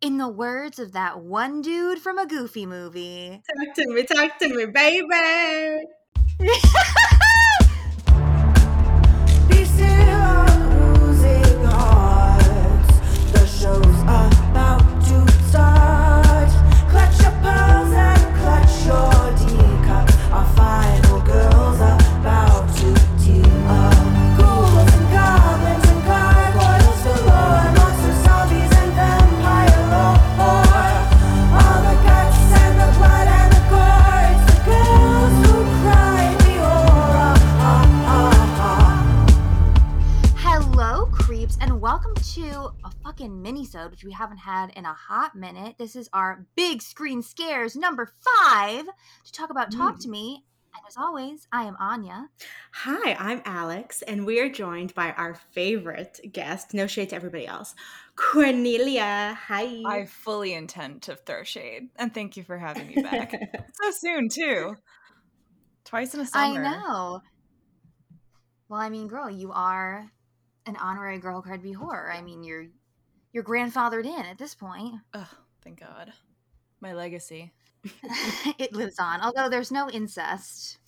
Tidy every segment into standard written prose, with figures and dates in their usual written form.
In the words of that one dude from a Goofy movie. Talk to me, baby. Minisode, which we haven't had in a hot minute. This is our Big Screen Scares number 5 to talk about Talk to Me. And as always, I am Anya. Hi, I'm Alex, and we are joined by our favorite guest, no shade to everybody else, Cornelia. Hi. I fully intend to throw shade, and thank you for having me back. So soon, too. Twice in a summer. I know. Well, I mean, girl, you are an honorary girl card B horror. I mean, you're grandfathered in at this point. Oh, thank God. My legacy. It lives on. Although there's no incest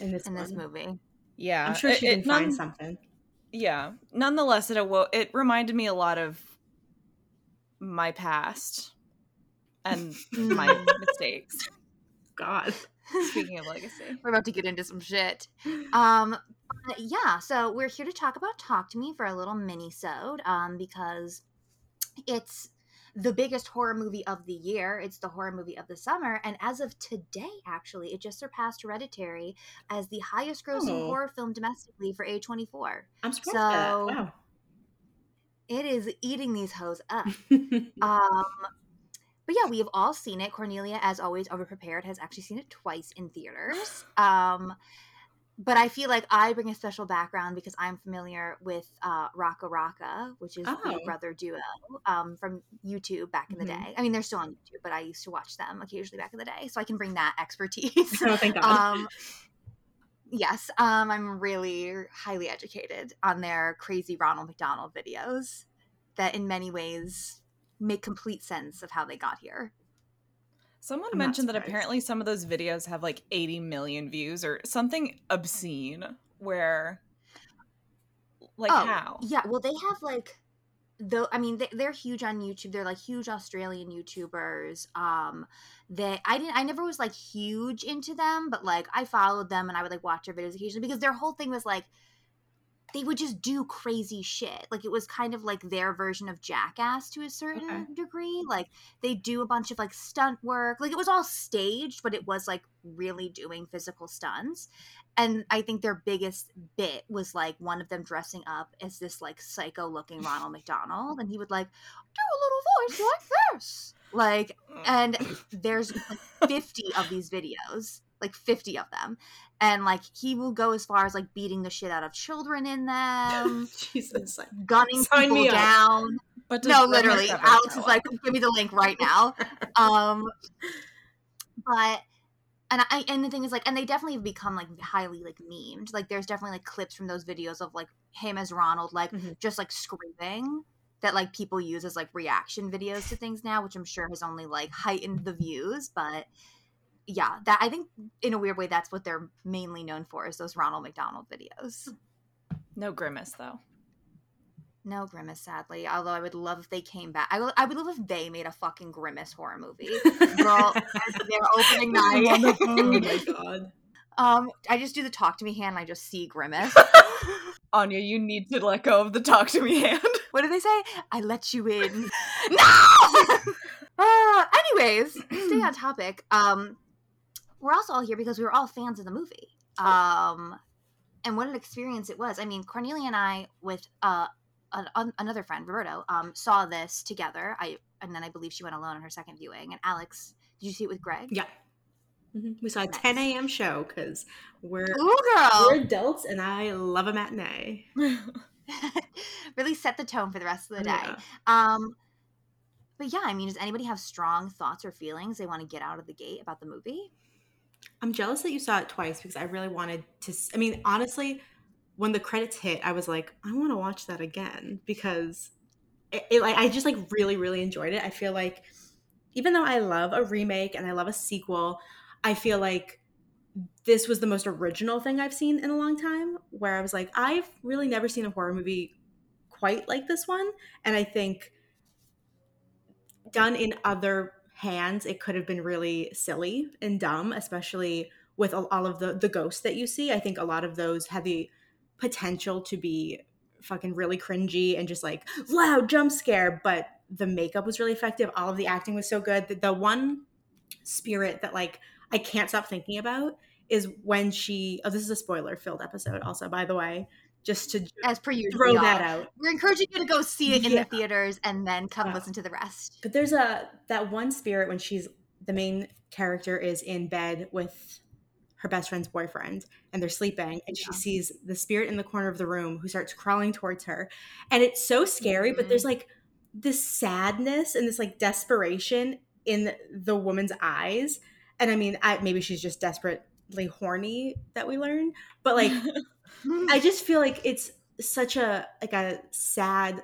in this movie. Yeah. I'm sure she can find something. Yeah. Nonetheless, it reminded me a lot of my past and my mistakes. God. Speaking of legacy. We're about to get into some shit. Yeah. So we're here to talk about Talk to Me for a little mini-sode because it's the biggest horror movie of the year. It's the horror movie of the summer. And as of today, actually, it just surpassed Hereditary as the highest grossing horror film domestically for A24. I'm surprised by that. Wow. It is eating these hoes up. But yeah, we have all seen it. Cornelia, as always, overprepared, has actually seen it twice in theaters. But I feel like I bring a special background because I'm familiar with RackaRacka, which is the brother duo from YouTube back in the day. I mean, they're still on YouTube, but I used to watch them occasionally back in the day. So I can bring that expertise. Oh, thank God. Yes, I'm really highly educated on their crazy Ronald McDonald videos that in many ways make complete sense of how they got here. Someone mentioned that apparently some of those videos have like 80 million views or something obscene where, like, how? Yeah, well, they have like, though, I mean, they're huge on YouTube. They're like huge Australian YouTubers. I never was like huge into them, but like I followed them and I would like watch their videos occasionally because their whole thing was like, they would just do crazy shit. Like, it was kind of like their version of Jackass to a certain degree. Like, they do a bunch of, like, stunt work. Like, it was all staged, but it was, like, really doing physical stunts. And I think their biggest bit was, like, one of them dressing up as this, like, psycho-looking Ronald McDonald. And he would, like, do a little voice like this. Like, and there's like 50 of these videos. Like, 50 of them. And, like, he will go as far as, like, beating the shit out of children in them. Jesus. Like, gunning people down. But no, literally. Alex is like, give me the link right now. But... And the thing is, like, and they definitely have become, like, highly, like, memed. Like, there's definitely, like, clips from those videos of, like, him as Ronald, like, just, like, screaming that, like, people use as, like, reaction videos to things now, which I'm sure has only, like, heightened the views, but... Yeah, that I think in a weird way that's what they're mainly known for is those Ronald McDonald videos. No Grimace, though. No Grimace, sadly. Although I would love if they came back. I would love if they made a fucking Grimace horror movie. Girl, their opening night. Oh my God. I just do the Talk to Me hand and I just see Grimace. Anya, you need to let go of the Talk to Me hand. What do they say? I let you in. No! Anyways, stay on topic. We're also all here because we were all fans of the movie. And what an experience it was. I mean, Cornelia and I, with another friend, Roberto, saw this together. And then I believe she went alone on her second viewing. And Alex, did you see it with Greg? Yeah. We saw a 10 a.m. show because we're adults and I love a matinee. Really set the tone for the rest of the day. Yeah. But yeah, I mean, does anybody have strong thoughts or feelings they want to get out of the gate about the movie? I'm jealous that you saw it twice because I really wanted to. I mean, honestly, when the credits hit, I was like, I want to watch that again because I just like really, really enjoyed it. I feel like even though I love a remake and I love a sequel, I feel like this was the most original thing I've seen in a long time, where I was like, I've really never seen a horror movie quite like this one. And I think done in other hands, it could have been really silly and dumb, especially with all of the ghosts that you see. I think a lot of those had the potential to be fucking really cringy and just like loud jump scare, but the makeup was really effective. All of the acting was so good. The one spirit that like I can't stop thinking about is when she, oh, this is a spoiler-filled episode also, by the way, just to as per usual, throw that out. We're encouraging you to go see it in the theaters and then come listen to the rest. But there's that one spirit when she's, the main character is in bed with her best friend's boyfriend and they're sleeping, and she sees the spirit in the corner of the room who starts crawling towards her. And it's so scary, but there's like this sadness and this like desperation in the woman's eyes. And I mean, maybe she's just desperately horny that we learn, but like, I just feel like it's such a sad,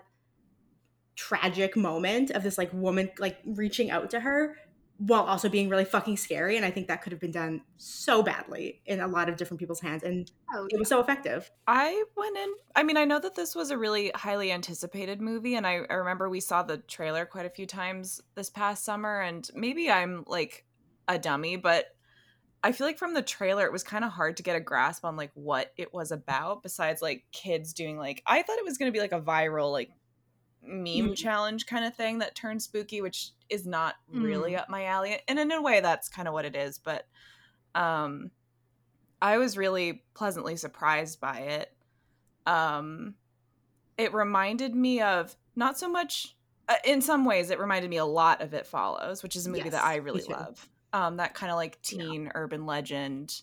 tragic moment of this like woman like reaching out to her while also being really fucking scary. And I think that could have been done so badly in a lot of different people's hands. And it was so effective. I know that this was a really highly anticipated movie. And I remember we saw the trailer quite a few times this past summer. And maybe I'm like a dummy, but I feel like from the trailer, it was kind of hard to get a grasp on like what it was about, besides like kids doing like, I thought it was going to be like a viral, like meme challenge kind of thing that turned spooky, which is not really up my alley, and in a way that's kind of what it is, but I was really pleasantly surprised by it. It reminded me of, not so much in some ways, it reminded me a lot of It Follows, which is a movie that I really love, that kind of like teen urban legend,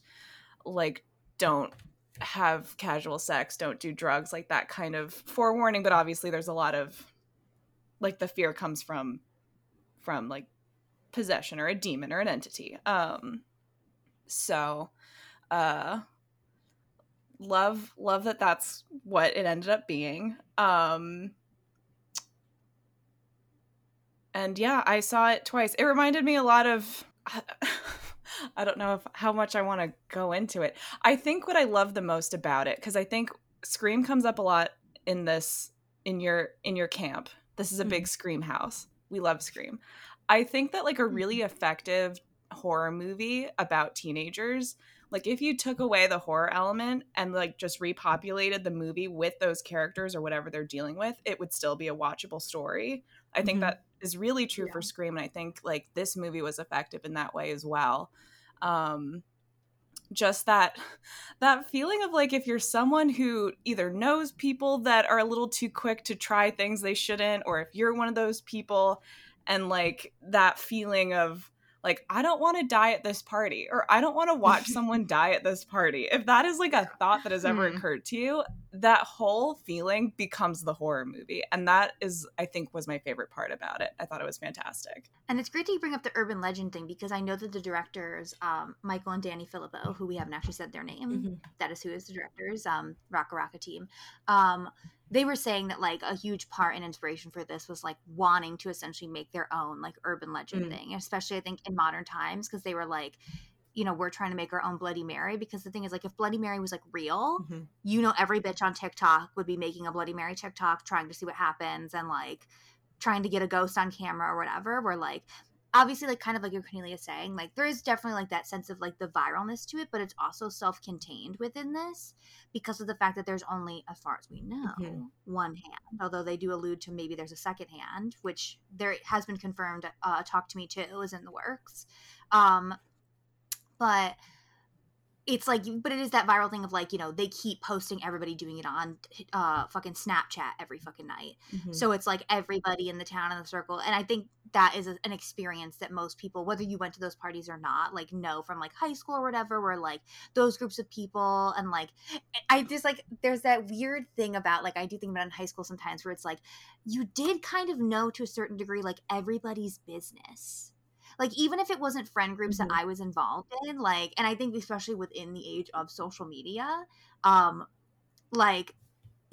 like don't have casual sex, don't do drugs, like that kind of forewarning. But obviously there's a lot of like the fear comes from like possession or a demon or an entity. So love that that's what it ended up being. And yeah, I saw it twice. It reminded me a lot of I don't know how much I want to go into it. I think what I love the most about it, because I think Scream comes up a lot in this, in your camp. This is a big Scream house. We love Scream. I think that like a really effective horror movie about teenagers, like if you took away the horror element and like just repopulated the movie with those characters or whatever they're dealing with, it would still be a watchable story. I think that is really true for Scream. And I think like this movie was effective in that way as well. Just that feeling of like, if you're someone who either knows people that are a little too quick to try things they shouldn't, or if you're one of those people, and like that feeling of like, I don't want to die at this party, or I don't want to watch someone die at this party. If that is like a thought that has ever occurred to you, that whole feeling becomes the horror movie. And that is, I think, was my favorite part about it. I thought it was fantastic. And it's great to bring up the urban legend thing, because I know that the directors, Michael and Danny Philippou, who we haven't actually said their name, that is who is the directors, RackaRacka team, they were saying that like a huge part and inspiration for this was like wanting to essentially make their own like urban legend thing, especially I think in modern times, because they were like, you know, we're trying to make our own Bloody Mary, because the thing is like if Bloody Mary was like real, you know, every bitch on TikTok would be making a Bloody Mary TikTok trying to see what happens and like trying to get a ghost on camera or whatever. We're like, obviously like kind of like your Cornelia saying, like there is definitely like that sense of like the viralness to it, but it's also self-contained within this because of the fact that there's only, as far as we know, one hand, although they do allude to maybe there's a second hand, which there has been confirmed. Talk to Me Too is in the works. But it's like, but it is that viral thing of like, you know, they keep posting everybody doing it on fucking Snapchat every fucking night. So it's like everybody in the town in the circle. And I think that is an experience that most people, whether you went to those parties or not, like know from like high school or whatever, where like those groups of people. And like, I just like, there's that weird thing about like, I do think about in high school sometimes where it's like, you did kind of know to a certain degree, like everybody's business. Like, even if it wasn't friend groups that I was involved in, like, and I think especially within the age of social media, like,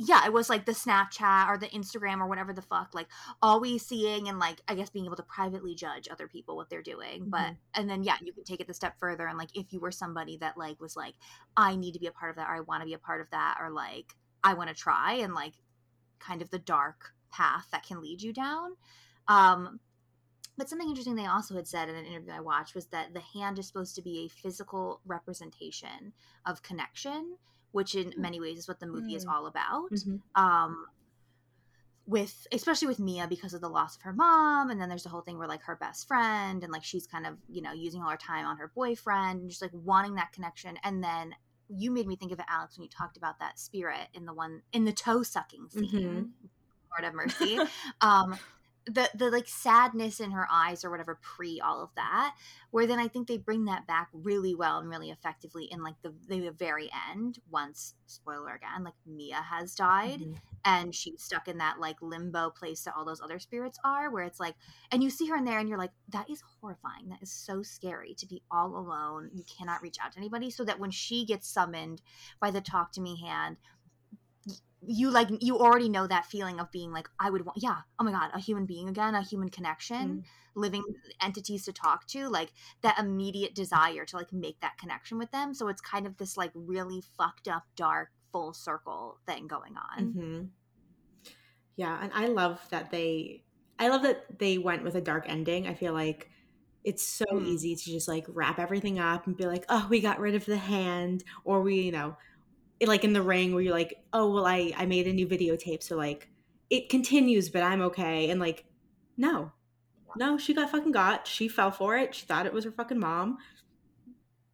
yeah, it was like the Snapchat or the Instagram or whatever the fuck, like always seeing and like I guess being able to privately judge other people what they're doing. Mm-hmm. But and then yeah, you can take it a step further and like if you were somebody that like was like, I need to be a part of that or I want to be a part of that or like I want to try, and like kind of the dark path that can lead you down. But something interesting they also had said in an interview I watched was that the hand is supposed to be a physical representation of connection, which in many ways is what the movie is all about. Mm-hmm. With especially with Mia because of the loss of her mom, and then there's the whole thing where like her best friend and like she's kind of, you know, using all her time on her boyfriend and just like wanting that connection. And then you made me think of it, Alex, when you talked about that spirit in the one in the toe sucking scene. Mm-hmm. Lord have mercy. The like sadness in her eyes or whatever pre all of that, where then I think they bring that back really well and really effectively in like the very end, once spoiler again, like Mia has died and she's stuck in that like limbo place that all those other spirits are, where it's like, and you see her in there and you're like, that is horrifying, that is so scary to be all alone, you cannot reach out to anybody, so that when she gets summoned by the Talk to Me hand, you like you already know that feeling of being like, I would want, yeah, oh my god, a human being again, a human connection, living entities to talk to, like that immediate desire to like make that connection with them. So it's kind of this like really fucked up dark full circle thing going on. Mm-hmm. Yeah, and I love that they went with a dark ending. I feel like it's so easy to just like wrap everything up and be like, oh, we got rid of the hand, or we, you know, like in The Ring where you're like, oh, well, I made a new videotape, so like it continues, but I'm okay. And like, no, she got fucking got. She fell for it. She thought it was her fucking mom.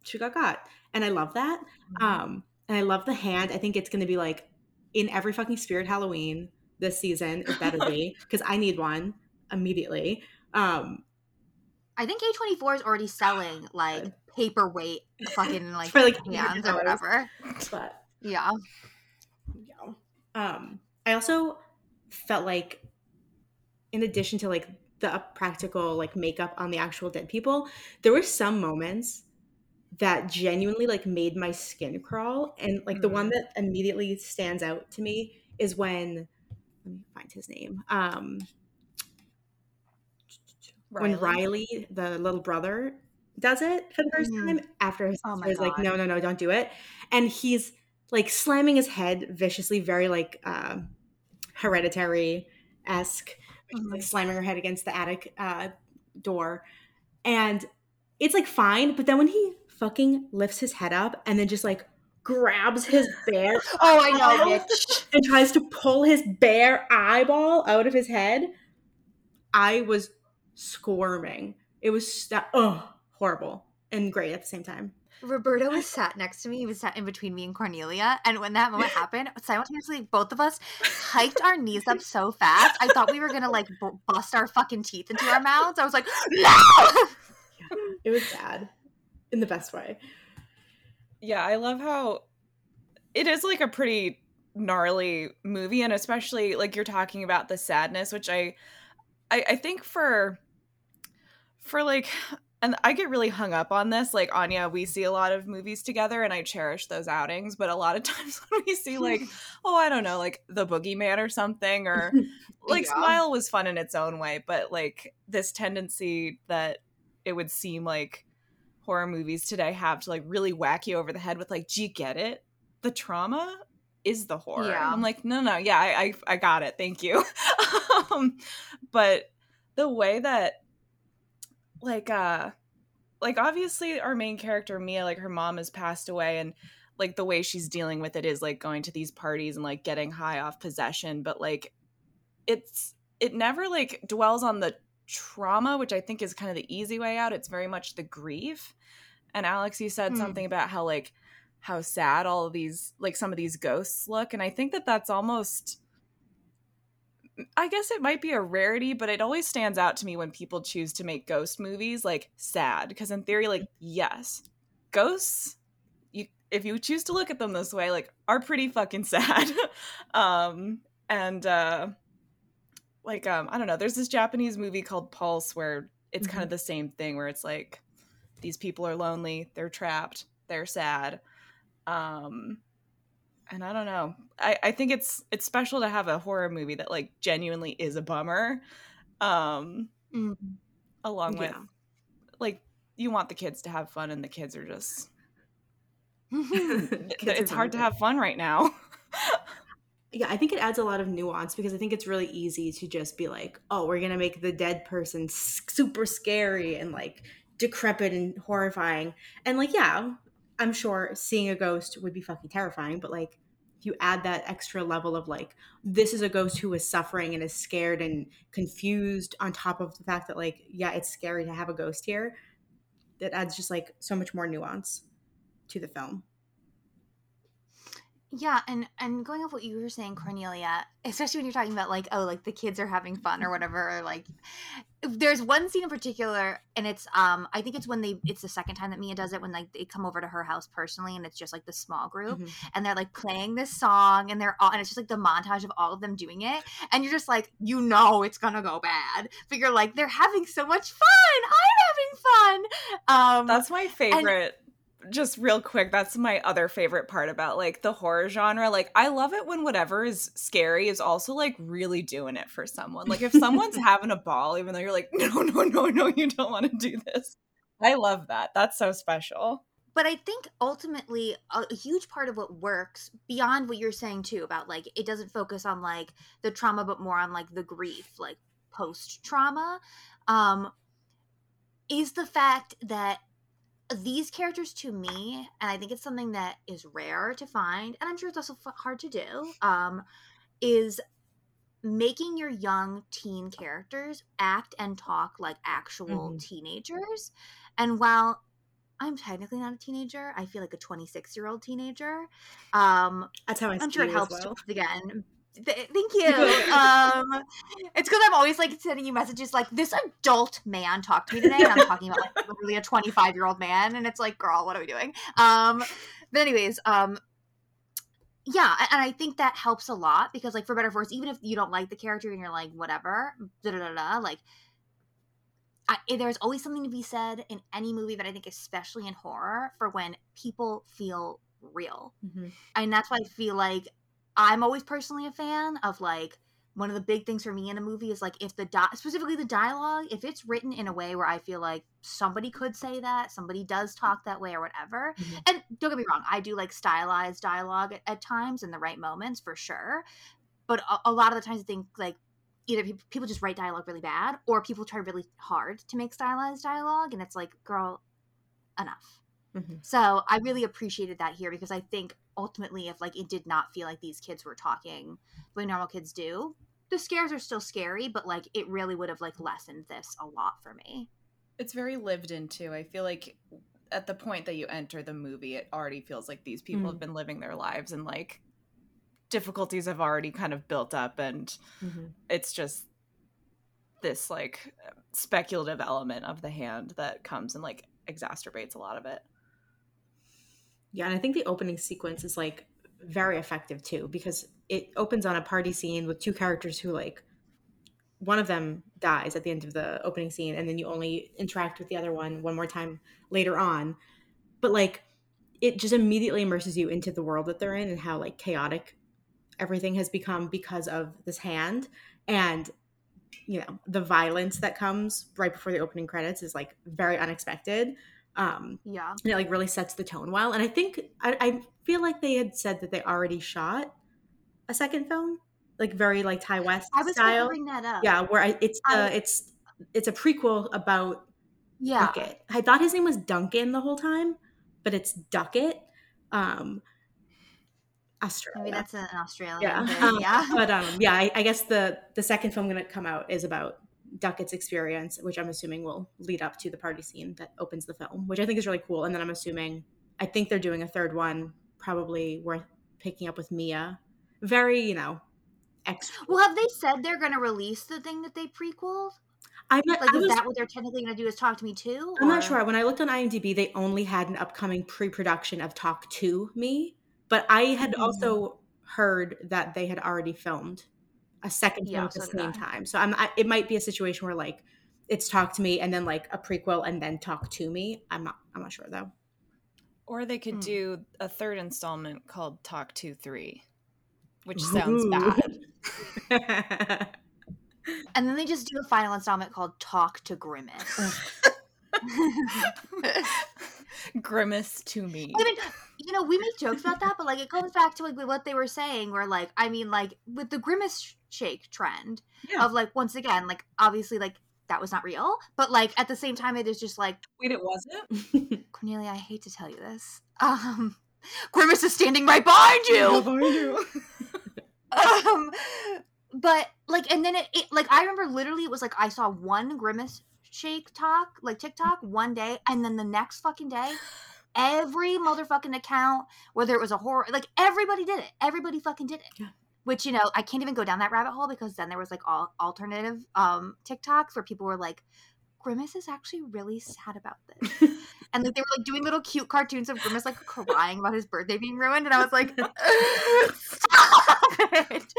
She got. And I love that. Mm-hmm. And I love the hand. I think it's going to be like in every fucking Spirit Halloween this season. It better be, because I need one immediately. I think A24 is already selling like paperweight fucking like, for, like hands $100. Or whatever. But yeah. I also felt like, in addition to like the practical like makeup on the actual dead people, there were some moments that genuinely like made my skin crawl. And like the one that immediately stands out to me is when, let me find his name, Riley. When Riley, the little brother, does it for the first time after his sister is like, no, don't do it. And he's like slamming his head viciously, very like Hereditary-esque, like slamming her head against the attic door. And it's like fine, but then when he fucking lifts his head up and then just like grabs his bear oh, I know, bitch, and tries to pull his bare eyeball out of his head, I was squirming. It was horrible and great at the same time. Roberto was sat next to me. He was sat in between me and Cornelia. And when that moment happened, simultaneously, both of us hiked our knees up so fast. I thought we were going to like bust our fucking teeth into our mouths. I was like, no! Yeah, it was bad in the best way. Yeah, I love how it is like a pretty gnarly movie. And especially like you're talking about the sadness, which I think for like... And I get really hung up on this. Like, Anya, we see a lot of movies together, and I cherish those outings. But a lot of times when we see, like, oh, I don't know, like, The Boogeyman or something, or, like, yeah. Smile was fun in its own way. But, like, this tendency that it would seem like horror movies today have to, like, really whack you over the head with, like, do you get it? The trauma is the horror. Yeah. I'm like, no, yeah, I got it. Thank you. But the way that... Like obviously our main character Mia, like her mom has passed away, and like the way she's dealing with it is like going to these parties and like getting high off possession, but like it never like dwells on the trauma, which I think is kind of the easy way out. It's very much the grief. And Alex, you said something about how like how sad all of these like some of these ghosts look, and I think that that's almost. I guess it might be a rarity, but it always stands out to me when people choose to make ghost movies like sad, because in theory, like, yes, ghosts, if you choose to look at them this way, like, are pretty fucking sad. I don't know, there's this Japanese movie called Pulse where it's kind of the same thing, where it's like these people are lonely, they're trapped, they're sad. And I don't know. I think it's special to have a horror movie that like genuinely is a bummer. Along with like you want the kids to have fun, and the kids are just it's hard to have fun right now. Yeah, I think it adds a lot of nuance, because I think it's really easy to just be like, oh, we're going to make the dead person super scary and like decrepit and horrifying. And like, yeah, I'm sure seeing a ghost would be fucking terrifying. But like, if you add that extra level of like, this is a ghost who is suffering and is scared and confused, on top of the fact that like, yeah, it's scary to have a ghost here, that adds just like so much more nuance to the film. Yeah, and going off what you were saying, Cornelia, especially when you're talking about like, oh, like the kids are having fun or whatever, or like there's one scene in particular, and it's I think it's when it's the second time that Mia does it, when like they come over to her house personally, and it's just like the small group, and they're like playing this song, and they're all, and it's just like the montage of all of them doing it, and you're just like, you know it's gonna go bad, but you're like, they're having so much fun. I'm having fun. That's my favorite. Just real quick, that's my other favorite part about like the horror genre. Like, I love it when whatever is scary is also like really doing it for someone. Like, if someone's having a ball, even though you're like, no, you don't want to do this. I love that. That's so special. But I think ultimately a huge part of what works, beyond what you're saying too, about like it doesn't focus on like the trauma, but more on like the grief, like post-trauma, is the fact that these characters, to me, and I think it's something that is rare to find, and I'm sure it's also hard to do, is making your young teen characters act and talk like actual teenagers. And while I'm technically not a teenager, I feel like a 26-year-old teenager. That's how I'm sure it helps well. Again. Thank you. It's because I'm always like sending you messages like, this adult man talked to me today, and I'm talking about like literally a 25-year-old man, and it's like, girl, what are we doing? But anyways, yeah, and I think that helps a lot, because like, for better or worse, even if you don't like the character and you're like, whatever, like, there's always something to be said in any movie, but I think especially in horror, for when people feel real. And that's why I feel like I'm always personally a fan of like, one of the big things for me in a movie is like, if the specifically the dialogue, if it's written in a way where I feel like somebody could say that, somebody does talk that way or whatever. And don't get me wrong, I do like stylized dialogue at times in the right moments for sure. But a lot of the times I think like, either people just write dialogue really bad, or people try really hard to make stylized dialogue, and it's like, girl, enough. So I really appreciated that here, because I think ultimately, if like it did not feel like these kids were talking the way normal kids do, the scares are still scary, but like it really would have like lessened this a lot for me. It's very lived into. I feel like at the point that you enter the movie, it already feels like these people have been living their lives, and like difficulties have already kind of built up, and it's just this like speculative element of the hand that comes and like exacerbates a lot of it. Yeah, and I think the opening sequence is like very effective too, because it opens on a party scene with two characters who like, one of them dies at the end of the opening scene, and then you only interact with the other one more time later on. But like, it just immediately immerses you into the world that they're in, and how like chaotic everything has become because of this hand. And you know, the violence that comes right before the opening credits is like very unexpected. Yeah, and it like really sets the tone well. And I think I feel like they had said that they already shot a second film, like very like Ty West style. I was going to bring that up. Yeah, where it's a prequel about Duckett. I thought his name was Duncan the whole time, but it's Duckett. Australia. Maybe that's an Australian. Yeah. But yeah, I guess the second film going to come out is about Duckett's experience, which I'm assuming will lead up to the party scene that opens the film, which I think is really cool. And then I think they're doing a third one, probably worth picking up with Mia. Very, you know, extra. Well, have they said they're going to release the thing that they prequeled? Is that what they're technically going to do, is Talk to Me Too? I'm not sure. When I looked on IMDb, they only had an upcoming pre-production of Talk to Me. But I had also heard that they had already filmed a second film at the same time. So it might be a situation where like it's Talk to Me and then like a prequel and then Talk to Me. I'm not sure though. Or they could do a third installment called Talk to 3, which sounds bad. And then they just do a final installment called Talk to Grimace. Grimace to me. I mean, you know, we make jokes about that, but like it goes back to like what they were saying, where like, I mean, like with the Grimace shake trend of like, once again, like obviously like that was not real, but like at the same time it is just like, wait, it wasn't? Cornelia, I hate to tell you this. Grimace is standing right behind you. But like, and then it like, I remember literally it was like, I saw one Grimace shake talk, like TikTok one day. And then the next fucking day, every motherfucking account, whether it was a horror, like everybody did it. Everybody fucking did it. Which, you know, I can't even go down that rabbit hole because then there was like all alternative TikToks where people were like, Grimace is actually really sad about this. And like they were like doing little cute cartoons of Grimace like crying about his birthday being ruined. And I was like, stop it.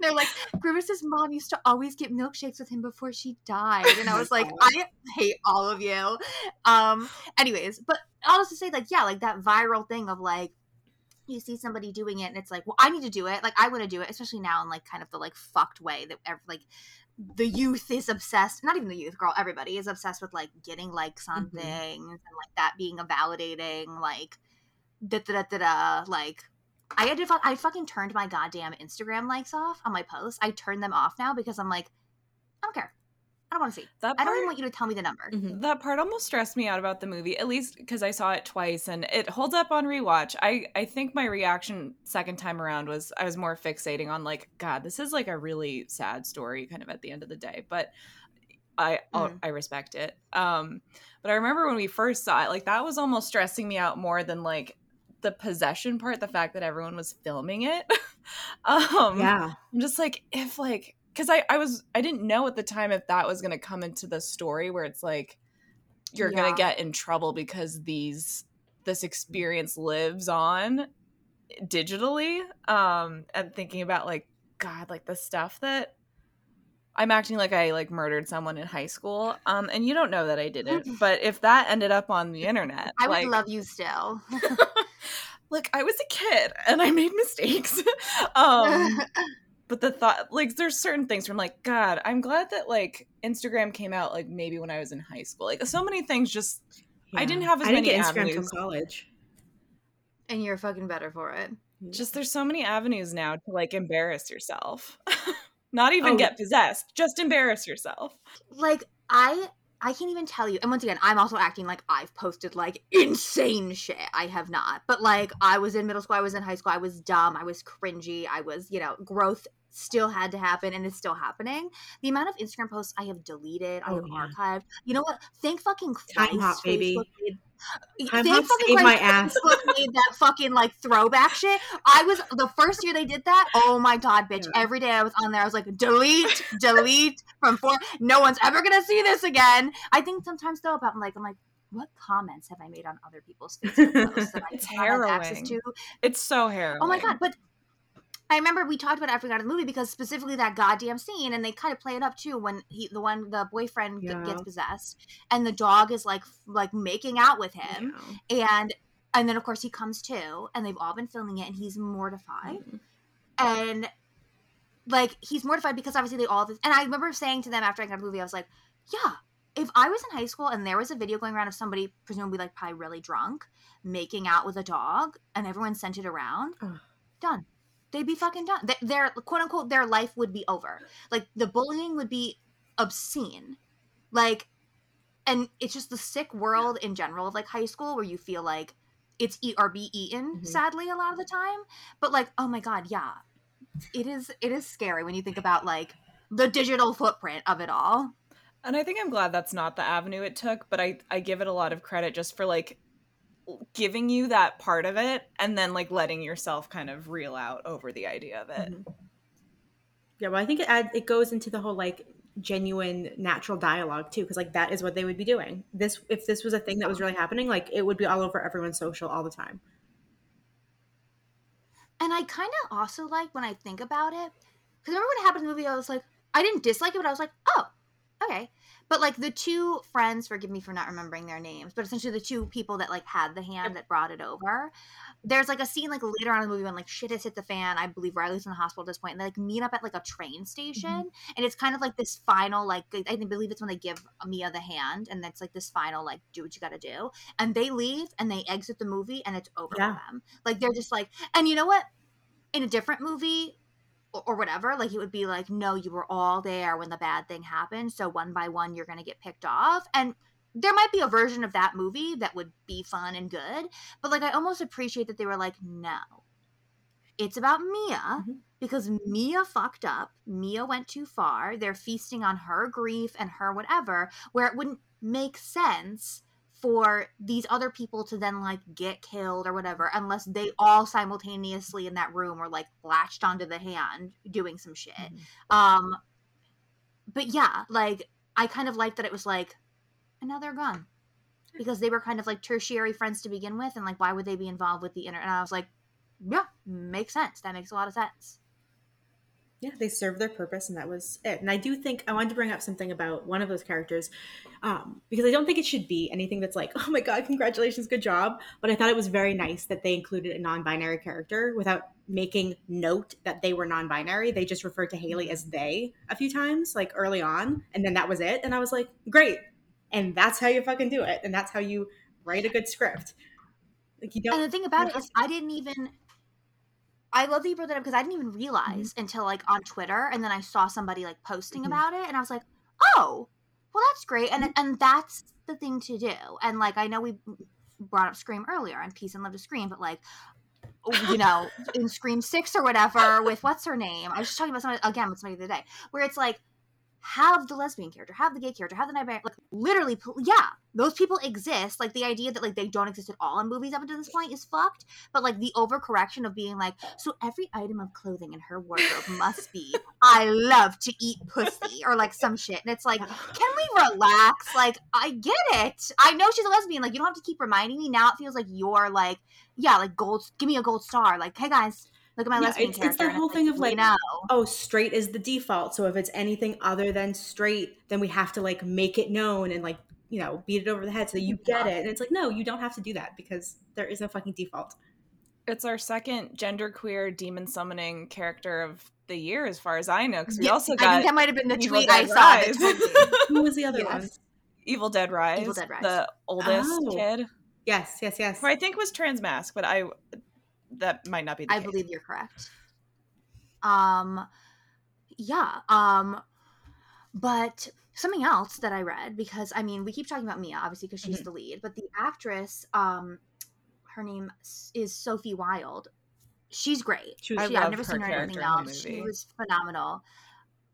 They're like, Grimace's mom used to always get milkshakes with him before she died. And I was like, I hate all of you. Anyways, but all just to say like, yeah, like that viral thing of like, you see somebody doing it and it's like, well, I need to do it. Like, I want to do it, especially now in like kind of the like fucked way that like the youth is obsessed, not even the youth, girl, everybody is obsessed with like getting likes on things and like that being a validating, like, like I fucking turned my goddamn Instagram likes off on my posts. I turned them off now because I'm like, I don't care. I don't want to see. That part, I don't even want you to tell me the number. That part almost stressed me out about the movie, at least because I saw it twice and it holds up on rewatch. I think my reaction second time around was I was more fixating on like, God, this is like a really sad story kind of at the end of the day, but I respect it. But I remember when we first saw it, like that was almost stressing me out more than like the possession part, the fact that everyone was filming it. I'm just like, if like, because I didn't know at the time if that was going to come into the story where it's like, you're going to get in trouble because this experience lives on digitally. And thinking about like, God, like the stuff that I'm acting like I like murdered someone in high school. And you don't know that I didn't, but if that ended up on the internet, I would love you still. Look, I was a kid and I made mistakes. But the thought, like, there's certain things from, like, God, I'm glad that, like, Instagram came out, like, maybe when I was in high school. Like, so many things just, I didn't have as many avenues. I didn't get Instagram till college. And you're fucking better for it. Just there's so many avenues now to, like, embarrass yourself. Not even get possessed. Just embarrass yourself. Like, I can't even tell you. And once again, I'm also acting like I've posted like insane shit. I have not. But like I was in middle school. I was in high school. I was dumb. I was cringy. I was, you know, growth still had to happen and it's still happening. The amount of Instagram posts I have deleted, I have archived. You know what? Thank fucking Christ. Time Hop, baby. Time Hop saved my ass. Facebook made that fucking like throwback shit. I was, the first year they did that, oh my God, bitch. Every day I was on there, I was like, delete from 4. No one's ever going to see this again. I think sometimes though about like, I'm like, what comments have I made on other people's Facebook posts that I have access to? It's so harrowing. Oh my God. But I remember we talked about it after we got out of the movie because specifically that goddamn scene, and they kind of play it up too when the boyfriend gets possessed and the dog is like making out with him, and then of course he comes to, and they've all been filming it, and he's mortified, and like he's mortified because obviously they all. And I remember saying to them after I got out of the movie, I was like, yeah. If I was in high school and there was a video going around of somebody, presumably like probably really drunk, making out with a dog, and everyone sent it around, done. They'd be fucking done. Their quote unquote, their life would be over. Like the bullying would be obscene. Like, and it's just the sick world in general of like high school where you feel like it's eat or be eaten, sadly, a lot of the time. But like, oh my God, yeah. It is scary when you think about like the digital footprint of it all. And I think I'm glad that's not the avenue it took, but I give it a lot of credit just for like giving you that part of it and then like letting yourself kind of reel out over the idea of it. Yeah, well I think it goes into the whole like genuine natural dialogue too, because like that is what they would be doing. This, if this was a thing that was really happening, like it would be all over everyone's social all the time. And I kind of also like when I think about it, because remember when it happened in the movie, I was like, I didn't dislike it, but I was like, oh, okay. But, like, the two friends, forgive me for not remembering their names, but essentially the two people that, like, had the hand that brought it over, there's, like, a scene, like, later on in the movie when, like, shit has hit the fan. I believe Riley's in the hospital at this point, and they, like, meet up at, like, a train station, and it's kind of, like, this final, like, I believe it's when they give Mia the hand, and that's, like, this final, like, do what you gotta do. And they leave, and they exit the movie, and it's over for them. Like, they're just, like, and you know what? In a different movie... or whatever, like, it would be like, no, you were all there when the bad thing happened, so one by one you're going to get picked off. And there might be a version of that movie that would be fun and good, but, like, I almost appreciate that they were like, no, it's about Mia, because Mia fucked up, Mia went too far, they're feasting on her grief and her whatever, where it wouldn't make sense for these other people to then, like, get killed or whatever, unless they all simultaneously in that room were, like, latched onto the hand doing some shit. But yeah, like, I kind of liked that it was like, and now they're gone, because they were kind of like tertiary friends to begin with, and, like, why would they be involved with the inner? And I was like, yeah, makes sense. That makes a lot of sense. Yeah, they served their purpose, and that was it. And I do think I wanted to bring up something about one of those characters, because I don't think it should be anything that's like, oh my God, congratulations, good job. But I thought it was very nice that they included a non-binary character without making note that they were non-binary. They just referred to Haley as they a few times, like, early on, and then that was it. And I was like, great. And that's how you fucking do it. And that's how you write a good script. Like, you don't. And the thing about it is I love that you brought that up, because I didn't even realize until, like, on Twitter, and then I saw somebody, like, posting about it, and I was like, oh, well, that's great, and that's the thing to do. And, like, I know we brought up Scream earlier, and Peace and Love to Scream, but, like, you know, in Scream 6 or whatever, with what's-her-name, I was just talking about somebody, again, with somebody the other day, where it's like, have the lesbian character, have the gay character, have the nightmare, like, literally, yeah, those people exist. Like, the idea that, like, they don't exist at all in movies up until this point is fucked, but, like, the overcorrection of being like, so every item of clothing in her wardrobe must be, I love to eat pussy, or, like, some shit, and it's like, can we relax? Like, I get it. I know she's a lesbian, like, you don't have to keep reminding me. Now it feels like you're like, yeah, like, gold, give me a gold star, like, hey guys, look at my lesbian character. It's that whole thing of, like, oh, straight is the default. So if it's anything other than straight, then we have to, like, make it known and, like, you know, beat it over the head so that you get it. And it's like, no, you don't have to do that, because there is no fucking default. It's our second genderqueer demon summoning character of the year, as far as I know. Because we also got. I think that might have been the tweet I saw. Who was the other one? Evil Dead Rise. Evil Dead Rise. The oldest kid. Yes. Who I think was transmasc, but that might not be the case. I believe you're correct. But something else that I read, because, I mean, we keep talking about Mia, obviously, because she's the lead, but the actress, her name is Sophie Wilde. She's great. I've never seen her in anything else. She was phenomenal.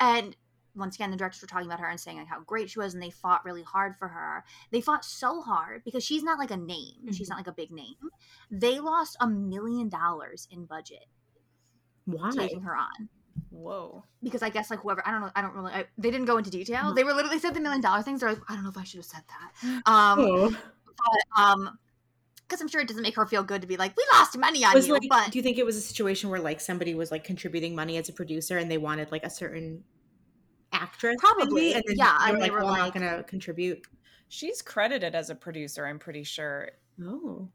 And once again, the directors were talking about her and saying, like, how great she was, and they fought really hard for her. They fought so hard because she's not, like, a name. She's not, like, a big name. They lost $1 million in budget. Why? Taking her on. Whoa. Because I guess, like, whoever, I don't really, they didn't go into detail. No. They were literally said the $1 million things. They're like, I don't know if I should have said that. Because I'm sure it doesn't make her feel good to be like, we lost money on you. Like, but do you think it was a situation where, like, somebody was, like, contributing money as a producer, and they wanted, like, a certain actress, probably, and then they were not gonna contribute. She's credited as a producer, I'm pretty sure,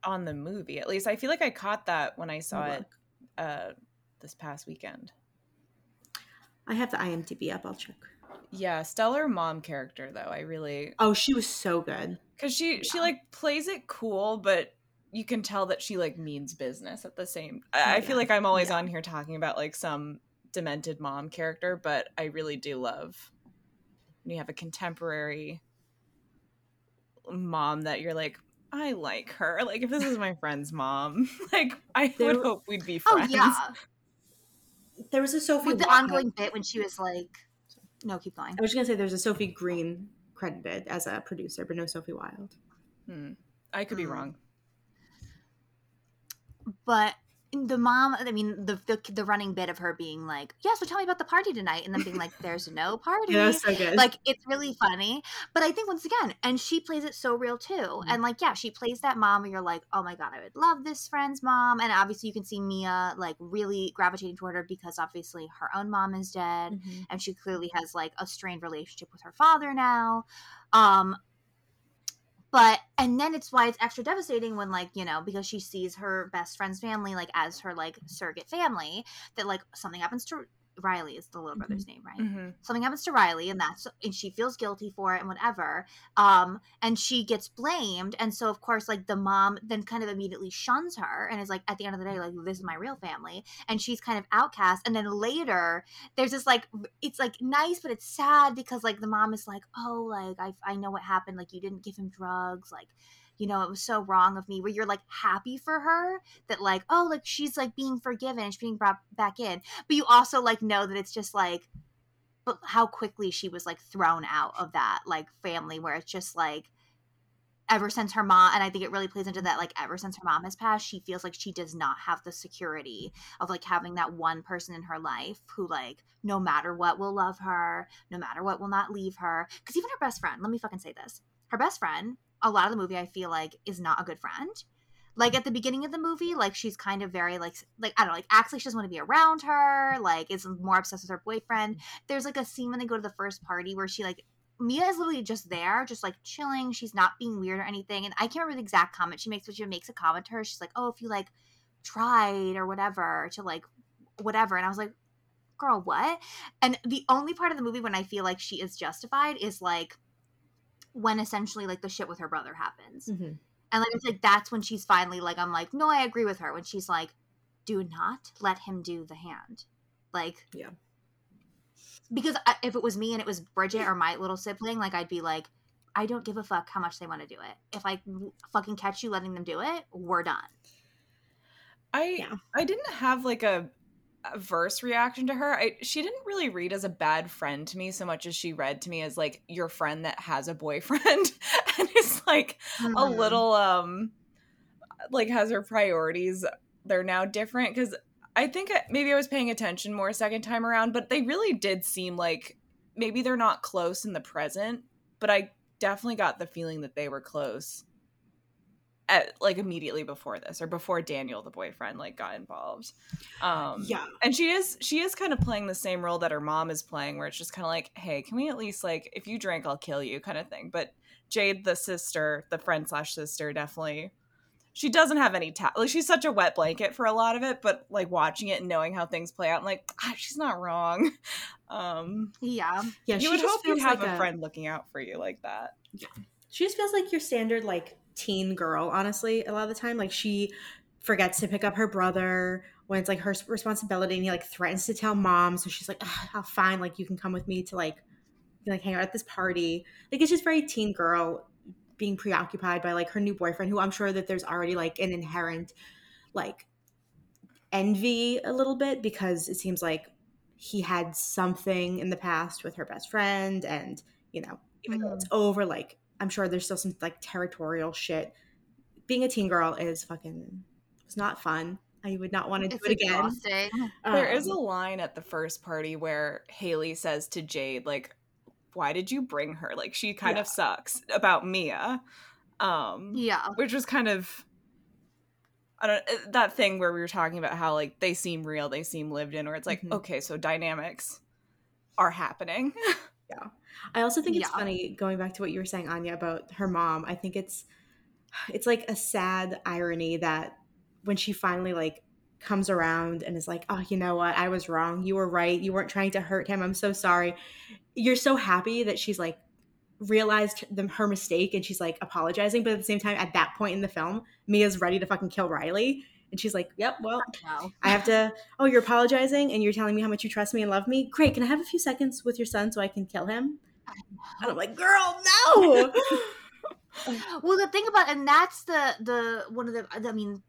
on the movie, at least. I feel like I caught that when I saw it this past weekend. I have the IMDb up. I'll check. Yeah, stellar mom character, though. I really she was so good, because she like plays it cool, but you can tell that she, like, means business at the same. I feel like I'm always on here talking about, like, some demented mom character, but I really do love when you have a contemporary mom that you're like, I like her. Like, if this is my friend's mom, like, I would hope we'd be friends. Oh, yeah. There was a Sophie with the ongoing bit when she was like, no, keep going. I was just gonna say there's a Sophie Green credited as a producer, but no Sophie Wilde. I could be wrong. But the mom, I mean, the running bit of her being like, yeah, so tell me about the party tonight. And then being like, there's no party. Yeah, that's so good. Like, it's really funny. But I think, once again, and she plays it so real too. Mm-hmm. And like, yeah, she plays that mom and you're like, oh my God, I would love this friend's mom. And obviously you can see Mia like really gravitating toward her because obviously her own mom is dead. Mm-hmm. And she clearly has like a strained relationship with her father now. But, and then it's why it's extra devastating when, like, you know, because she sees her best friend's family, like, as her, like, surrogate family, that, like, something happens to Riley, is the little brother's mm-hmm. name, right? Mm-hmm. Something happens to Riley, and she feels guilty for it and whatever. And she gets blamed. And so, of course, like, the mom then kind of immediately shuns her and is like, at the end of the day, like, this is my real family. And she's kind of outcast. And then later, there's this, like, it's, like, nice, but it's sad because, like, the mom is like, oh, like, I know what happened. Like, you didn't give him drugs. Like, you know, it was so wrong of me, where you're like happy for her that like, oh, like she's like being forgiven and she's being brought back in. But you also like know that it's just like, but how quickly she was like thrown out of that like family, where it's just like, ever since her mom, and I think it really plays into that, like ever since her mom has passed, she feels like she does not have the security of like having that one person in her life who like no matter what will love her, no matter what will not leave her. Because even her best friend, let me fucking say this, her best friend, a lot of the movie I feel like is not a good friend. Like at the beginning of the movie, like she's kind of very like I don't know, like acts like she doesn't want to be around her, like is more obsessed with her boyfriend. There's like a scene when they go to the first party where she like, Mia is literally just there, just like chilling. She's not being weird or anything. And I can't remember the exact comment she makes, but she makes a comment to her. She's like, oh, if you like tried or whatever to like whatever. And I was like, girl, what? And the only part of the movie when I feel like she is justified is like, when essentially like the shit with her brother happens. Mm-hmm. And like it's like that's when she's finally like, I'm like, no, I agree with her, when she's like, do not let him do the hand. Like, yeah, because if it was me and it was Bridget or my little sibling, like I'd be like, I don't give a fuck how much they want to do it. If I fucking catch you letting them do it, we're done. I didn't have like a verse reaction to her. She didn't really read as a bad friend to me so much as she read to me as like your friend that has a boyfriend and is like a little like has her priorities, they're now different, because I think maybe I was paying attention more second time around, but they really did seem like maybe they're not close in the present, but I definitely got the feeling that they were close like immediately before this, or before Daniel, the boyfriend, like got involved. And she is kind of playing the same role that her mom is playing, where it's just kind of like, hey, can we at least like, if you drink, I'll kill you kind of thing. But Jade, the sister, the friend slash sister, definitely, she doesn't have any like she's such a wet blanket for a lot of it, but like watching it and knowing how things play out, I'm like, she's not wrong. You would hope you'd have like a friend looking out for you like that. Yeah, she just feels like your standard like teen girl, honestly, a lot of the time. Like she forgets to pick up her brother when it's like her responsibility, and he like threatens to tell mom, so she's like, I'll find, like, you can come with me to like hang out at this party. Like it's just very teen girl, being preoccupied by like her new boyfriend, who I'm sure that there's already like an inherent like envy a little bit, because it seems like he had something in the past with her best friend, and you know, even though it's over, like I'm sure there's still some like territorial shit. Being a teen girl is fucking, it's not fun. I would not want to do it again. There is a line at the first party where Haley says to Jade, like, why did you bring her? Like, she kind of sucks, about Mia. Which was kind of, that thing where we were talking about how like they seem real, they seem lived in, where it's like, okay, so dynamics are happening. Yeah. I also think it's funny, going back to what you were saying, Anya, about her mom. I think it's like a sad irony that when she finally like comes around and is like, oh, you know what? I was wrong. You were right. You weren't trying to hurt him. I'm so sorry. You're so happy that she's like realized her mistake and she's like apologizing. But at the same time, at that point in the film, Mia's ready to fucking kill Riley. And she's like, yep, well, I have to, oh, you're apologizing and you're telling me how much you trust me and love me? Great. Can I have a few seconds with your son so I can kill him? And I'm like, girl, no. Well, the thing about, and that's the one of the, I mean,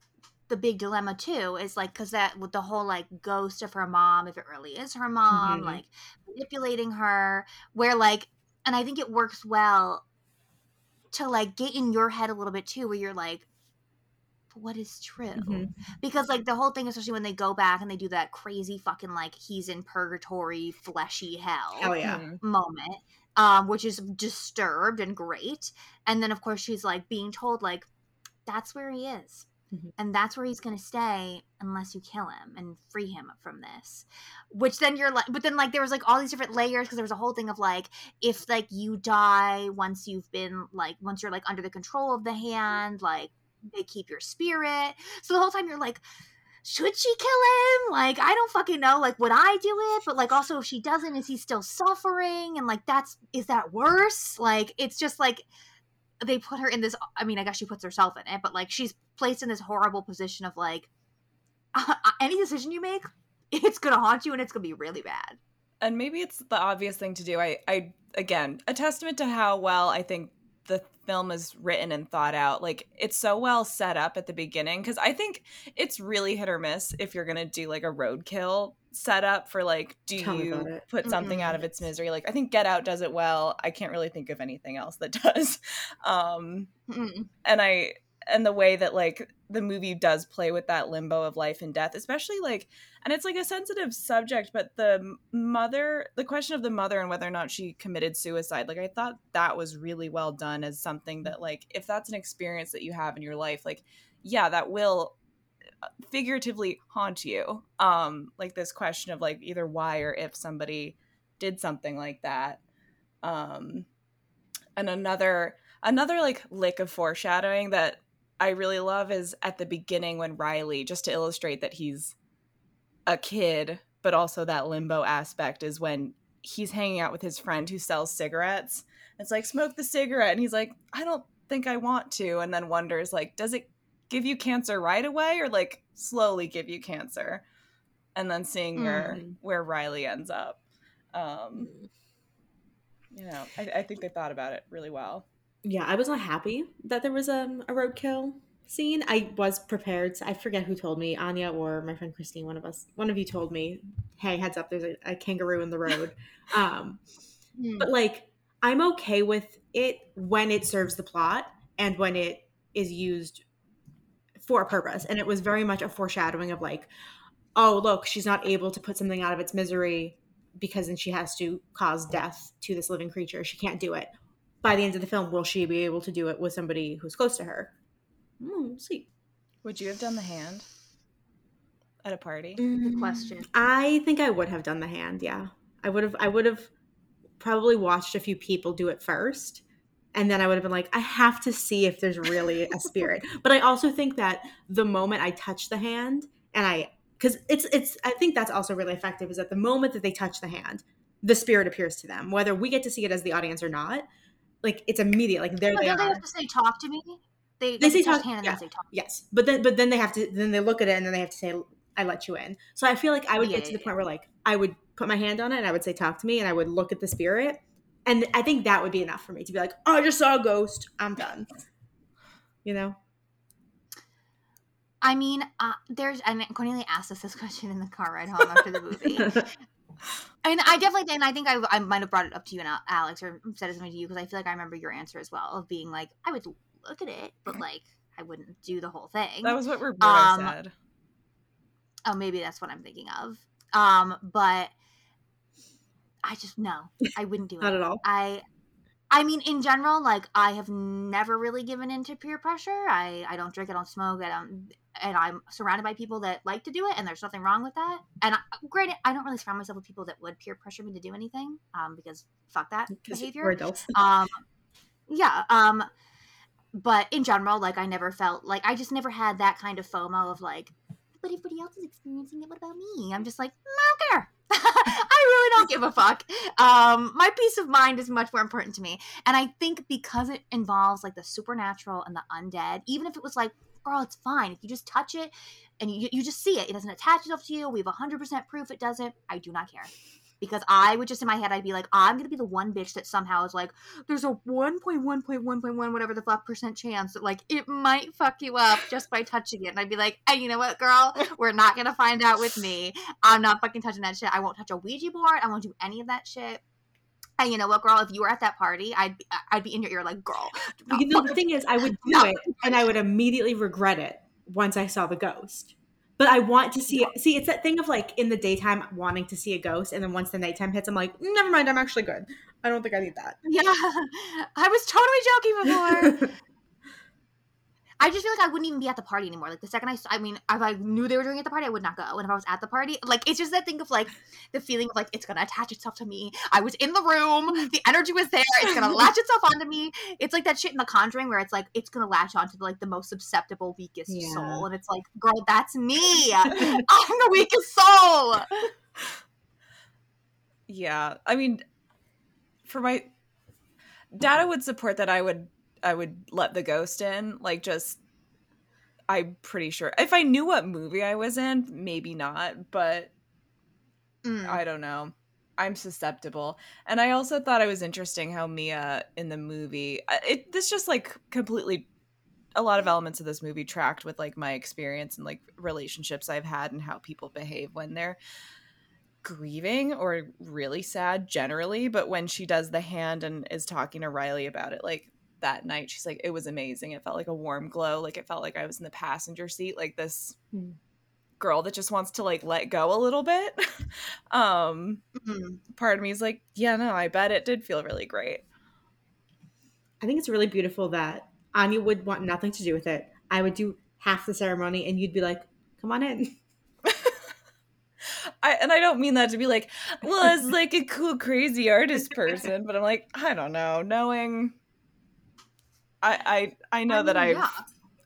the big dilemma too is like, because that with the whole like ghost of her mom, if it really is her mom, like manipulating her, where like, and I think it works well to like get in your head a little bit too, where you're like, what is true. Mm-hmm. Because, like, the whole thing, especially when they go back and they do that crazy fucking, like, he's in purgatory, fleshy hell moment, which is disturbed and great. And then, of course, she's, like, being told, like, that's where he is. Mm-hmm. And that's where he's going to stay unless you kill him and free him from this, which then you're like, but then like there was like all these different layers. Cause there was a whole thing of like, if like you die, once you've been like, once you're like under the control of the hand, like they keep your spirit. So the whole time you're like, should she kill him? Like, I don't fucking know. Like, would I do it? But like, also if she doesn't, is he still suffering? And like, that's, is that worse? Like, it's just like, they put her in this, I mean, I guess she puts herself in it, but, like, she's placed in this horrible position of, like, any decision you make, it's going to haunt you and it's going to be really bad. And maybe it's the obvious thing to do. I again, a testament to how well I think the film is written and thought out. Like, it's so well set up at the beginning, because I think it's really hit or miss if you're going to do, like, a roadkill setup for, like, do you put something out of its misery? Like, I think Get Out does it well. I can't really think of anything else that does. And the way that, like, the movie does play with that limbo of life and death, especially, like, and it's, like, a sensitive subject, but the question of the mother and whether or not she committed suicide, like, I thought that was really well done as something that, like, if that's an experience that you have in your life, like, yeah, that will figuratively haunt you. Like, this question of, like, either why or if somebody did something like that. And another like lick of foreshadowing that I really love is at the beginning when Riley, just to illustrate that he's a kid, but also that limbo aspect, is when he's hanging out with his friend who sells cigarettes. It's like, smoke the cigarette, and he's like, I don't think I want to, and then wonders, like, does it give you cancer right away or like slowly give you cancer? And then seeing where Riley ends up. You know, I think they thought about it really well. Yeah, I was not happy that there was a roadkill scene. I was prepared. I forget who told me, Anya or my friend Christine, one of you told me, hey, heads up, there's a kangaroo in the road. But like, I'm okay with it when it serves the plot and when it is used for a purpose. And it was very much a foreshadowing of like, oh, look, she's not able to put something out of its misery because then she has to cause death to this living creature. She can't do it. By the end of the film, will she be able to do it with somebody who's close to her? Sweet. Would you have done the hand at a party? Good question. I think I would have done the hand, yeah. I would have probably watched a few people do it first. And then I would have been like, I have to see if there's really a spirit. But I also think that the moment I touch the hand, and I think that's also really effective, is that the moment that they touch the hand, the spirit appears to them, whether we get to see it as the audience or not. Like, it's immediate. Like, there they are. Don't they have to say, talk to me? They say touch the hand, and they say talk. Yes, but then they have to. Then they look at it, and then they have to say, I let you in. So I feel like I would get to the point where like I would put my hand on it, and I would say, talk to me, and I would look at the spirit. And I think that would be enough for me to be like, oh, I just saw a ghost. I'm done. You know? I mean, Cornelia asked us this question in the car ride home after the movie. And I think I might have brought it up to you and Alex, or said something to you, because I feel like I remember your answer as well of being like, I would look at it, but like, I wouldn't do the whole thing. That was what Roberto said. Oh, maybe that's what I'm thinking of. But I just, no, I wouldn't do it. Not at all. I mean, in general, like, I have never really given in to peer pressure. I don't drink, I don't smoke, and I'm surrounded by people that like to do it, and there's nothing wrong with that. And granted, I don't really surround myself with people that would peer pressure me to do anything, because fuck that behavior. We're adults. But in general, like, I never felt, like, I just never had that kind of FOMO of, like, but everybody else is experiencing it, what about me? I'm just like, I don't care. I really don't give a fuck. My peace of mind is much more important to me. And I think because it involves like the supernatural and the undead, even if it was like, girl, it's fine. If you just touch it and you just see it, it doesn't attach itself to you. We have 100% proof it doesn't. I do not care. Because I would just, in my head, I'd be like, I'm going to be the one bitch that somehow is like, there's a 1.1.1.1 whatever the fuck % chance that, like, it might fuck you up just by touching it. And I'd be like, hey, you know what, girl? We're not going to find out with me. I'm not fucking touching that shit. I won't touch a Ouija board. I won't do any of that shit. And you know what, girl? If you were at that party, I'd be in your ear like, girl. You know, the thing is, I would do it, and I would immediately regret it. once I saw the ghost. But I want to see it. See, it's that thing of like in the daytime wanting to see a ghost, and then once the nighttime hits, I'm like, never mind, I'm actually good. I don't think I need that. Yeah, I was totally joking before. I just feel like I wouldn't even be at the party anymore. Like the second if I knew they were doing it at the party, I would not go. And if I was at the party, like it's just that thing of like the feeling of like it's gonna attach itself to me. I was in the room, the energy was there, it's gonna latch itself onto me. It's like that shit in The Conjuring where it's like it's gonna latch onto like the most susceptible, weakest soul, and it's like, girl, that's me. I'm the weakest soul. Yeah, I mean, for my data would support that I would let the ghost in, like just, I'm pretty sure. If I knew what movie I was in, maybe not, but I don't know. I'm susceptible. And I also thought it was interesting how Mia in the movie, this just like completely, a lot of elements of this movie tracked with like my experience and like relationships I've had and how people behave when they're grieving or really sad generally. But when she does the hand and is talking to Riley about it, like, that night she's like, it was amazing, it felt like a warm glow, like it felt like I was in the passenger seat, like this girl that just wants to like let go a little bit. Part of me is like, yeah, no, I bet it did feel really great. I think it's really beautiful that Anya would want nothing to do with it. I would do half the ceremony and you'd be like, come on in. I don't mean that to be like, well, I was like a cool crazy artist person, but I'm like, I don't know, knowing I know that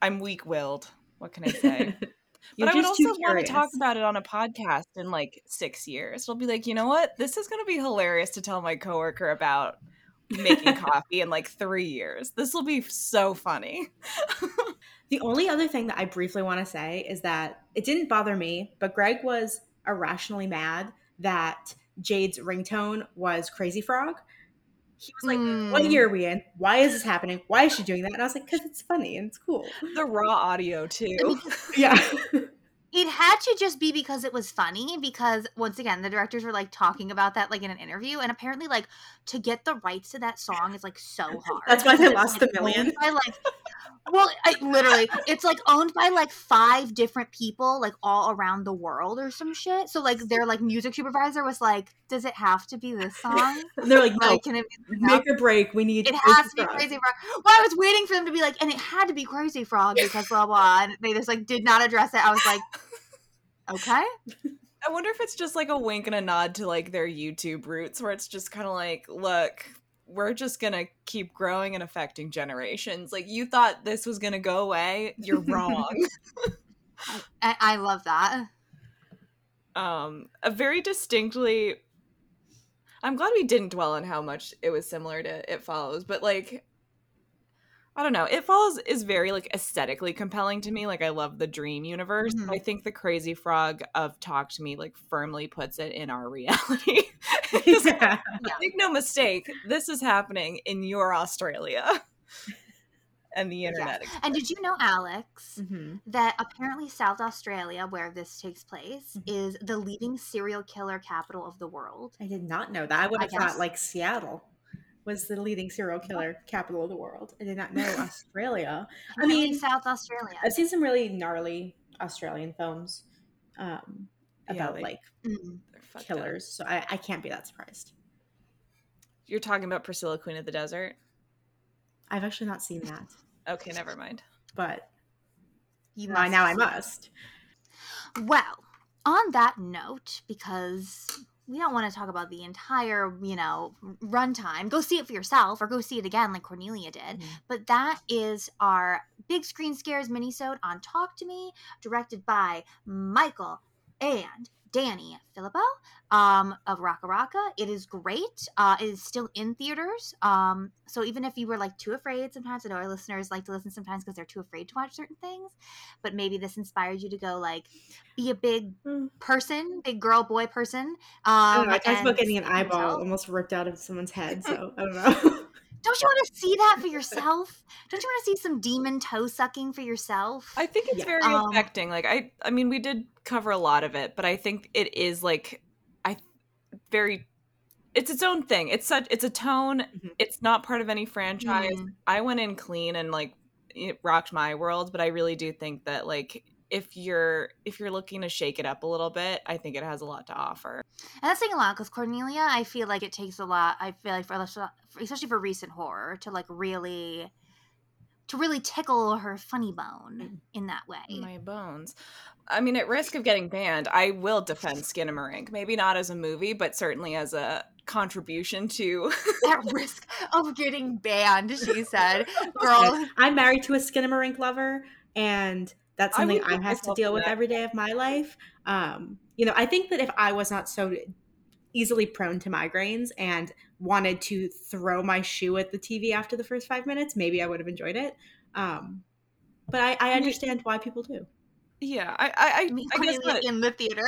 I'm weak-willed. What can I say? But I would also want to talk about it on a podcast in like 6 years. It'll be like, you know what? This is going to be hilarious to tell my coworker about making coffee in like 3 years. This will be so funny. The only other thing that I briefly want to say is that it didn't bother me, but Greg was irrationally mad that Jade's ringtone was Crazy Frog. He was like, what year are we in? Why is this happening? Why is she doing that? And I was like, because it's funny and it's cool. The raw audio, too. I mean, yeah. It had to just be because it was funny, because, once again, the directors were, like, talking about that, like, in an interview. And apparently, like, to get the rights to that song is, like, so hard. That's why they lost the million. By, like, well, literally, it's, like, owned by, like, 5 different people, like, all around the world or some shit. So, like, their, like, music supervisor was like, does it have to be this song? And they're like, no, can it be make a break. We need it has to be Crazy Frog. Well, I was waiting for them to be like, and it had to be Crazy Frog because blah, blah. And they just, like, did not address it. I was like, okay. I wonder if it's just, like, a wink and a nod to, like, their YouTube roots where it's just kind of like, look, we're just going to keep growing and affecting generations. Like, you thought this was going to go away. You're wrong. I love that. A very distinctly... I'm glad we didn't dwell on how much it was similar to It Follows, but, like, I don't know. It Follows is very, like, aesthetically compelling to me. Like, I love the dream universe. Mm-hmm. I think the Crazy Frog of Talk to Me, like, firmly puts it in our reality. Yeah. Make no mistake, this is happening in your Australia and the internet. Yeah. And did you know, Alex, that apparently South Australia, where this takes place, is the leading serial killer capital of the world? I did not know that. I would have thought like Seattle was the leading serial killer capital of the world. I did not know Australia. I mean, South Australia. I've seen some really gnarly Australian films about like killers, so I can't be that surprised. You're talking about Priscilla, Queen of the Desert? I've actually not seen that. Okay, never mind. But now I must. Well, on that note, because we don't want to talk about the entire, runtime, go see it for yourself or go see it again like Cornelia did. Mm-hmm. But that is our Big Screen Scares minisode on Talk to Me, directed by Michael and Danny Philippou of RackaRacka. It is great. It is still in theaters. So even if you were like too afraid sometimes, I know our listeners like to listen sometimes because they're too afraid to watch certain things, but maybe this inspired you to go like be a big person, big girl, boy person. I talked about getting an eyeball almost ripped out of someone's head, so I don't know. Don't you want to see that for yourself? Don't you want to see some demon toe sucking for yourself? I think it's very affecting. Like I mean, we did cover a lot of it, but I think it is like it's its own thing. It's a tone. Mm-hmm. It's not part of any franchise. Mm-hmm. I went in clean and like it rocked my world, but I really do think that, like, if you're looking to shake it up a little bit, I think it has a lot to offer. And that's saying a lot, because Cornelia, I feel like it takes a lot. I feel like especially for recent horror, to like really tickle her funny bone in that way. My bones. I mean, at risk of getting banned, I will defend Skinnamarink. Maybe not as a movie, but certainly as a contribution to... At risk of getting banned, she said. Girl, I'm married to a Skinnamarink lover, and that's something I have to deal with every day of my life. You know, I think that if I was not so easily prone to migraines and wanted to throw my shoe at the TV after the first 5 minutes, maybe I would have enjoyed it. But I understand why people do. Yeah, I guess like in the theater.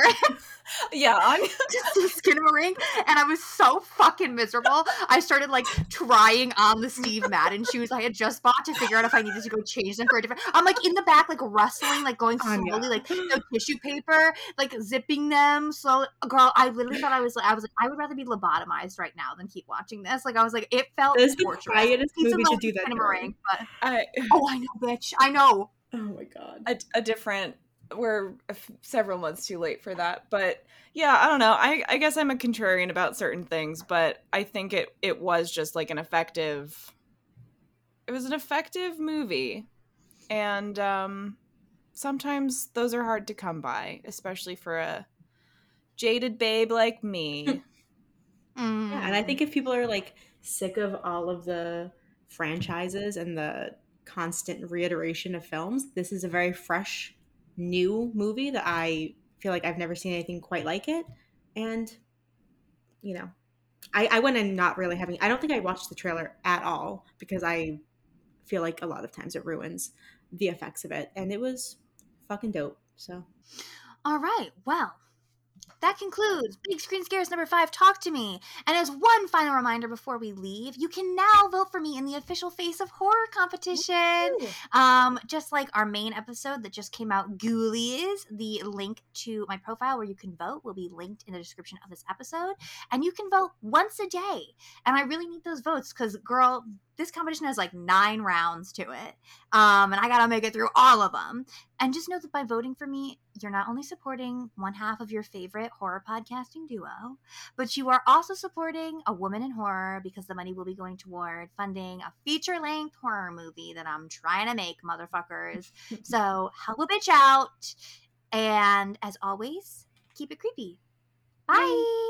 Yeah, I'm just in Skinnamarink, and I was so fucking miserable. I started like trying on the Steve Madden shoes I had just bought to figure out if I needed to go change them for a different. I'm like in the back, like rustling, like going slowly, like no tissue paper, like zipping them slowly. Girl, I literally thought I was like, I would rather be lobotomized right now than keep watching this. Like I was like, it felt torturous. Movie to do that. But I know, bitch. I know. Oh my God. We're several months too late for that, but yeah, I don't know. I guess I'm a contrarian about certain things, but I think it was just like an effective movie, and sometimes those are hard to come by, especially for a jaded babe like me. Yeah, and I think if people are like sick of all of the franchises and the constant reiteration of films, this is a very fresh new movie that I feel like I've never seen anything quite like it. And, you know, I went in not really having... I don't think I watched the trailer at all, because I feel like a lot of times it ruins the effects of it. And it was fucking dope, so... All right, well... That concludes Big Screen Scares number 5, Talk to Me. And as one final reminder before we leave, you can now vote for me in the official Face of Horror competition. Just like our main episode that just came out, Ghoulies, the link to my profile where you can vote will be linked in the description of this episode. And you can vote once a day. And I really need those votes because, girl... This competition has like 9 rounds to it, and I gotta make it through all of them. And just know that by voting for me, you're not only supporting one half of your favorite horror podcasting duo, but you are also supporting a woman in horror, because the money will be going toward funding a feature-length horror movie that I'm trying to make, motherfuckers. So help a bitch out, and as always, keep it creepy. Bye.